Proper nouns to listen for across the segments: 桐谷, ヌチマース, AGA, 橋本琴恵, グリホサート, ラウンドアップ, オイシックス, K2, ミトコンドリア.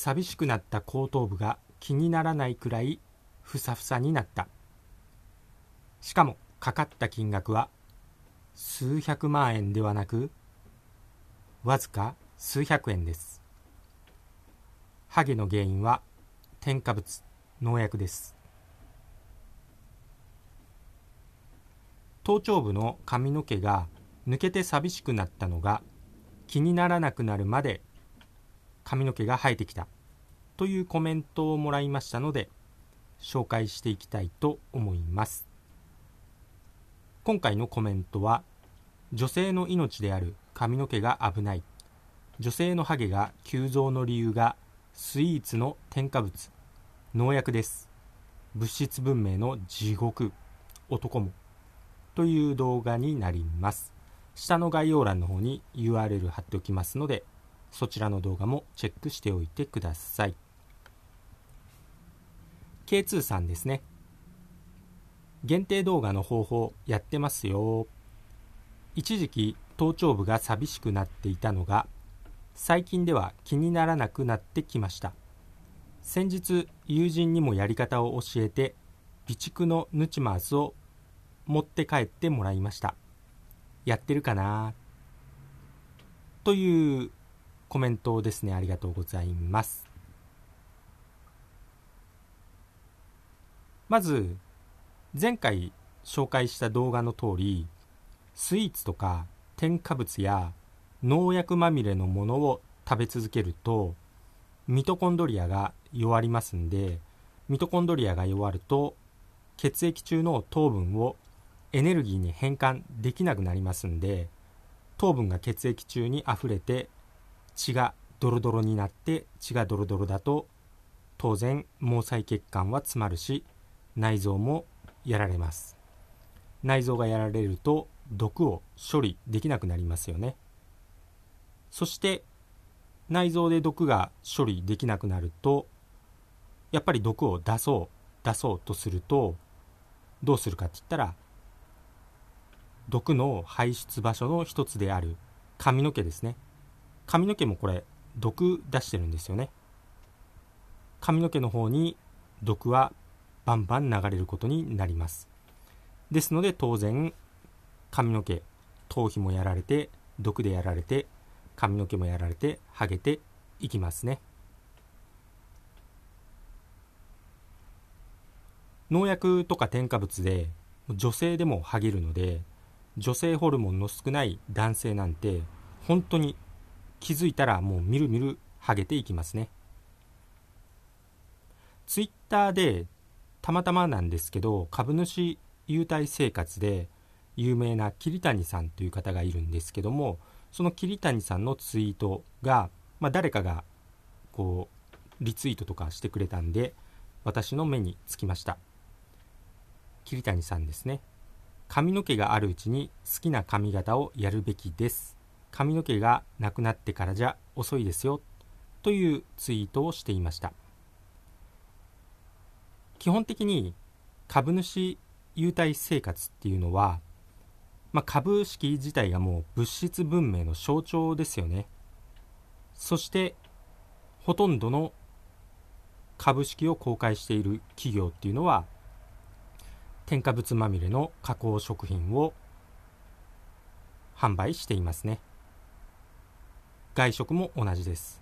寂しくなった後頭部が気にならないくらいふさふさになった。しかもかかった金額は数百万円ではなく、わずか数百円です。ハゲの原因は添加物、農薬です。頭頂部の髪の毛が抜けて寂しくなったのが、気にならなくなるまで髪の毛が生えてきたというコメントをもらいましたので、紹介していきたいと思います。今回のコメントは、女性の命である髪の毛が危ない。女性のハゲが急増の理由がスイーツの添加物、農薬です。物質文明の地獄、男も。という動画になります。下の概要欄の方に URL 貼っておきますので、そちらの動画もチェックしておいてください。K2 さんですね。限定動画の方法やってますよ。一時期頭頂部が寂しくなっていたのが、最近では気にならなくなってきました。先日友人にもやり方を教えて、備蓄のヌチマースを持って帰ってもらいました。やってるかなというコメントをですね、ありがとうございます。まず前回紹介した動画の通り、スイーツとか添加物や農薬まみれのものを食べ続けるとミトコンドリアが弱りますんで、ミトコンドリアが弱ると血液中の糖分をエネルギーに変換できなくなりますんで、糖分が血液中に溢れて血がドロドロになって、血がドロドロだと当然毛細血管は詰まるし、内臓もやられます。内臓がやられると毒を処理できなくなりますよね。そして内臓で毒が処理できなくなると、やっぱり毒を出そうとするとどうするかって言ったら、毒の排出場所の一つである髪の毛ですね。髪の毛もこれ毒出してるんですよね。髪の毛の方に毒はバンバン流れることになります。ですので当然髪の毛、頭皮もやられて、毒でやられて、髪の毛もやられて、ハゲていきますね。農薬とか添加物で女性でもハゲるので、女性ホルモンの少ない男性なんて本当に気づいたらもうみるみるハゲていきますね。ツイッターでたまたまなんですけど、株主優待生活で有名な桐谷さんという方がいるんですけども、その桐谷さんのツイートが、誰かがこうリツイートとかしてくれたんで、私の目につきました。桐谷さんですね。髪の毛があるうちに好きな髪型をやるべきです。髪の毛がなくなってからじゃ遅いですよ。というツイートをしていました。基本的に株主優待生活っていうのは、株式自体がもう物質文明の象徴ですよね。そしてほとんどの株式を公開している企業っていうのは、添加物まみれの加工食品を販売していますね。外食も同じです。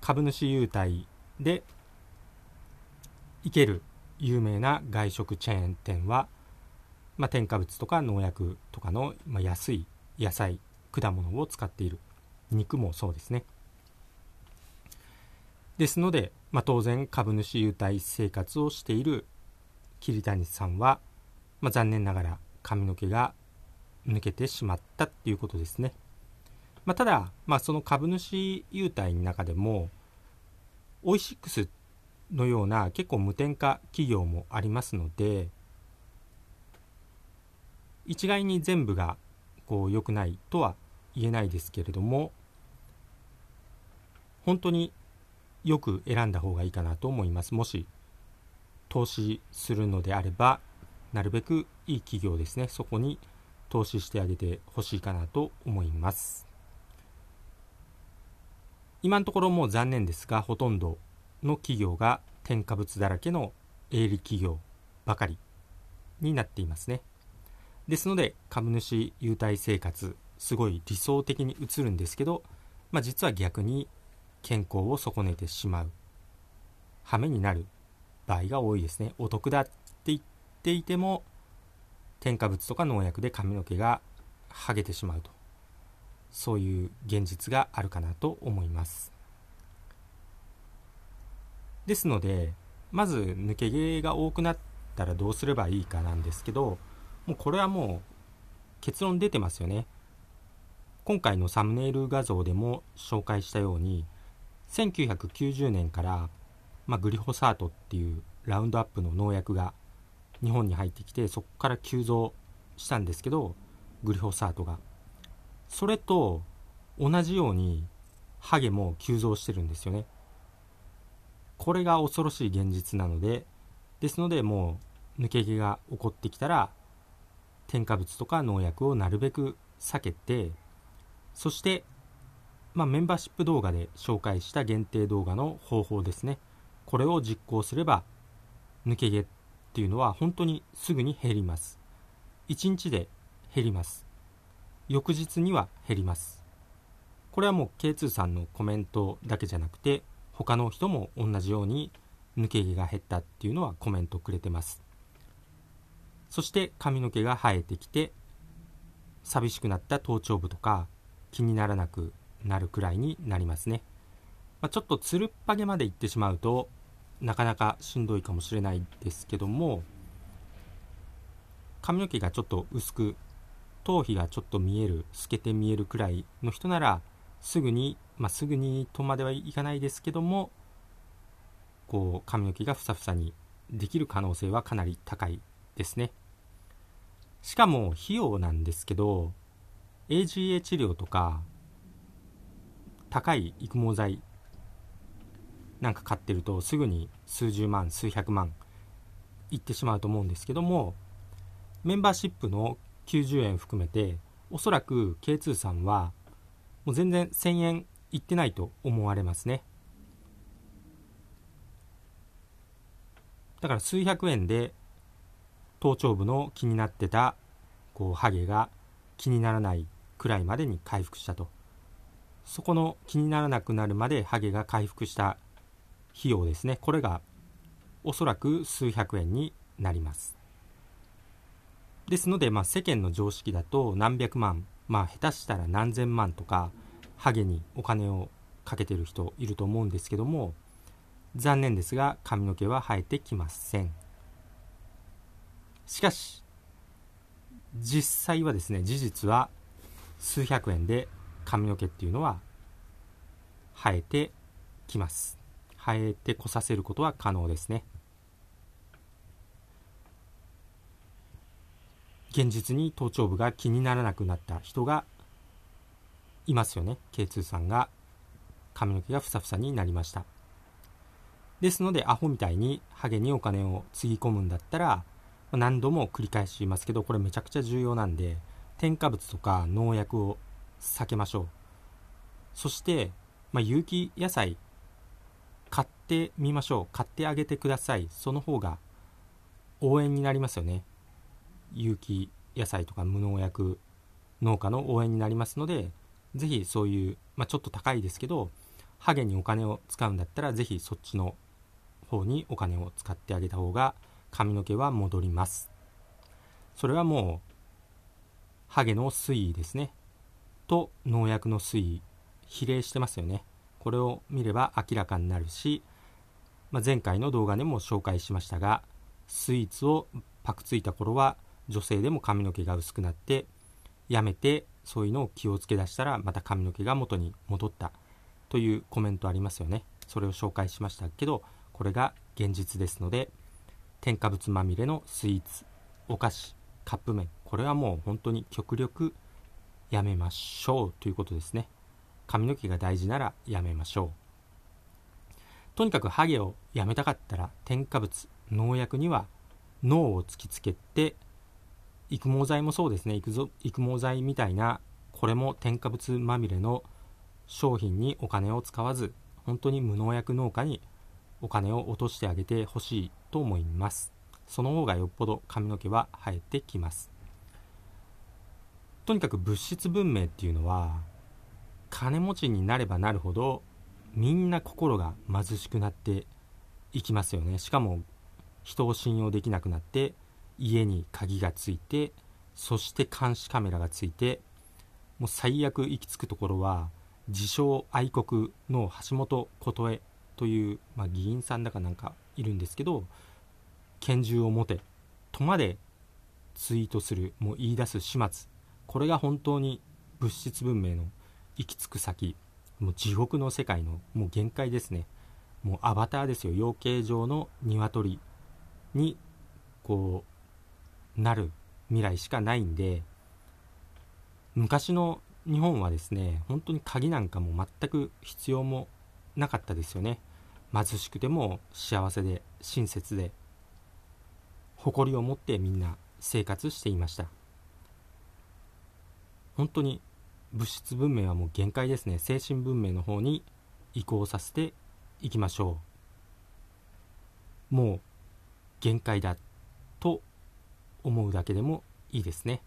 株主優待で行ける有名な外食チェーン店は、添加物とか農薬とかの安い野菜、果物を使っている。肉もそうですね。ですので、当然株主優待生活をしている桐谷さんは、残念ながら髪の毛が抜けてしまったっていうことですね。ただ、その株主優待の中でもオイシックスのような結構無添加企業もありますので、一概に全部がこう良くないとは言えないですけれども、本当によく選んだ方がいいかなと思います。もし投資するのであれば、なるべくいい企業ですね、そこに投資してあげてほしいかなと思います。今のところもう残念ですが、ほとんどの企業が添加物だらけの営利企業ばかりになっていますね。ですので株主優待生活、すごい理想的に映るんですけど、実は逆に健康を損ねてしまう羽目になる場合が多いですね。お得だって言っていても添加物とか農薬で髪の毛が剥げてしまうと、そういう現実があるかなと思います。ですのでまず抜け毛が多くなったらどうすればいいかなんですけど、もうこれはもう結論出てますよね。今回のサムネイル画像でも紹介したように、1990年から、グリホサートっていうラウンドアップの農薬が日本に入ってきて、そこから急増したんですけど、グリホサートがそれと同じようにハゲも急増してるんですよね。これが恐ろしい現実なので、ですのでもう抜け毛が起こってきたら添加物とか農薬をなるべく避けて、そして、メンバーシップ動画で紹介した限定動画の方法ですね、これを実行すれば抜け毛っていうのは本当にすぐに減ります。1日で減ります。翌日には減ります。これはもう K2 さんのコメントだけじゃなくて他の人も同じように抜け毛が減ったっていうのはコメントくれてます。そして髪の毛が生えてきて寂しくなった頭頂部とか気にならなくなるくらいになりますね。ちょっとつるっぱげまでいってしまうとなかなかしんどいかもしれないですけども、髪の毛がちょっと薄く頭皮がちょっと見える、透けて見えるくらいの人ならすぐに、すぐにとまではいかないですけども、こう髪の毛がふさふさにできる可能性はかなり高いですね。しかも費用なんですけど、AGA 治療とか高い育毛剤なんか買ってるとすぐに数十万数百万いってしまうと思うんですけども、メンバーシップの90円含めておそらく K2 さんはもう全然1000円いってないと思われますね。だから数百円で頭頂部の気になってたハゲが気にならないくらいまでに回復したと。そこの気にならなくなるまでハゲが回復した費用ですね、これがおそらく数百円になります。ですので、世間の常識だと何百万、下手したら何千万とかハゲにお金をかけてる人いると思うんですけども、残念ですが髪の毛は生えてきません。しかし実際はですね、事実は数百円で髪の毛っていうのは生えてきます。生えてこさせることは可能ですね。現実に頭頂部が気にならなくなった人がいますよね。 K2 さんが髪の毛がふさふさになりました。ですのでアホみたいにハゲにお金をつぎ込むんだったら、何度も繰り返しますけど、これめちゃくちゃ重要なんで、添加物とか農薬を避けましょう。そして、有機野菜買ってみましょう。買ってあげてください。その方が応援になりますよね。有機野菜とか無農薬農家の応援になりますので、ぜひそういう、ちょっと高いですけどハゲにお金を使うんだったら、ぜひそっちの方にお金を使ってあげた方が髪の毛は戻ります。それはもうハゲの推移ですねと農薬の推移比例してますよね。これを見れば明らかになるし、前回の動画でも紹介しましたが、スイーツをパクついた頃は女性でも髪の毛が薄くなってやめて、そういうのを気をつけ出したらまた髪の毛が元に戻ったというコメントありますよね。それを紹介しましたけど、これが現実ですので、添加物まみれのスイーツ、お菓子、カップ麺、これはもう本当に極力やめましょうということですね。髪の毛が大事ならやめましょう。とにかくハゲをやめたかったら添加物、農薬には脳を突きつけて、育毛剤もそうですね。育毛剤みたいな、これも添加物まみれの商品にお金を使わず、本当に無農薬農家にお金を落としてあげてほしいと思います。その方がよっぽど髪の毛は生えてきます。とにかく物質文明っていうのは、金持ちになればなるほどみんな心が貧しくなっていきますよね。しかも人を信用できなくなって、家に鍵がついて、そして監視カメラがついて、もう最悪行き着くところは自称愛国の橋本琴恵という、議員さんだかなんかいるんですけど、拳銃を持てとまでツイートする、もう言い出す始末。これが本当に物質文明の行き着く先、もう地獄の世界のもう限界ですね。もうアバターですよ。養鶏場の鶏にこうなる未来しかないんで、昔の日本はですね、本当に鍵なんかも全く必要もなかったですよね。貧しくても幸せで親切で誇りを持ってみんな生活していました。本当に物質文明はもう限界ですね。精神文明の方に移行させていきましょう。もう限界だと思うだけでもいいですね。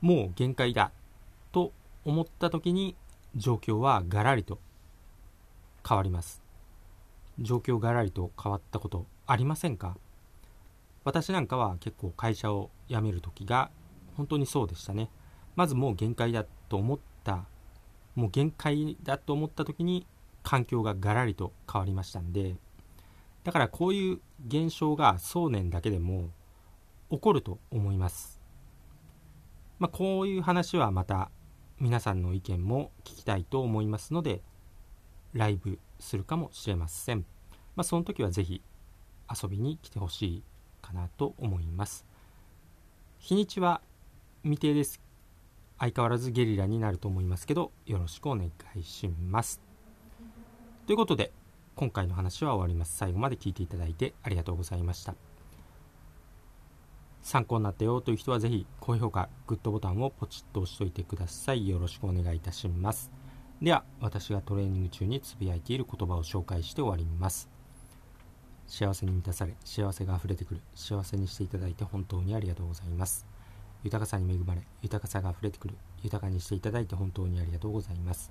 もう限界だと思った時に状況はガラリと変わります。状況ガラリと変わったことありませんか？私なんかは結構会社を辞める時が本当にそうでしたね。まずもう限界だと思った、もう限界だと思った時に環境がガラリと変わりましたんで、だからこういう現象が想念だけでも起こると思います。こういう話はまた皆さんの意見も聞きたいと思いますので、ライブするかもしれません。その時はぜひ遊びに来てほしいかなと思います。日にちは未定です。相変わらずゲリラになると思いますけど、よろしくお願いします。ということで今回の話は終わります。最後まで聞いていただいてありがとうございました。参考になったよという人はぜひ高評価、グッドボタンをポチッと押しといてください。よろしくお願いいたします。では私がトレーニング中につぶやいている言葉を紹介して終わります。幸せに満たされ、幸せがあふれてくる。幸せにしていただいて本当にありがとうございます。豊かさに恵まれ、豊かさがあふれてくる。豊かにしていただいて本当にありがとうございます。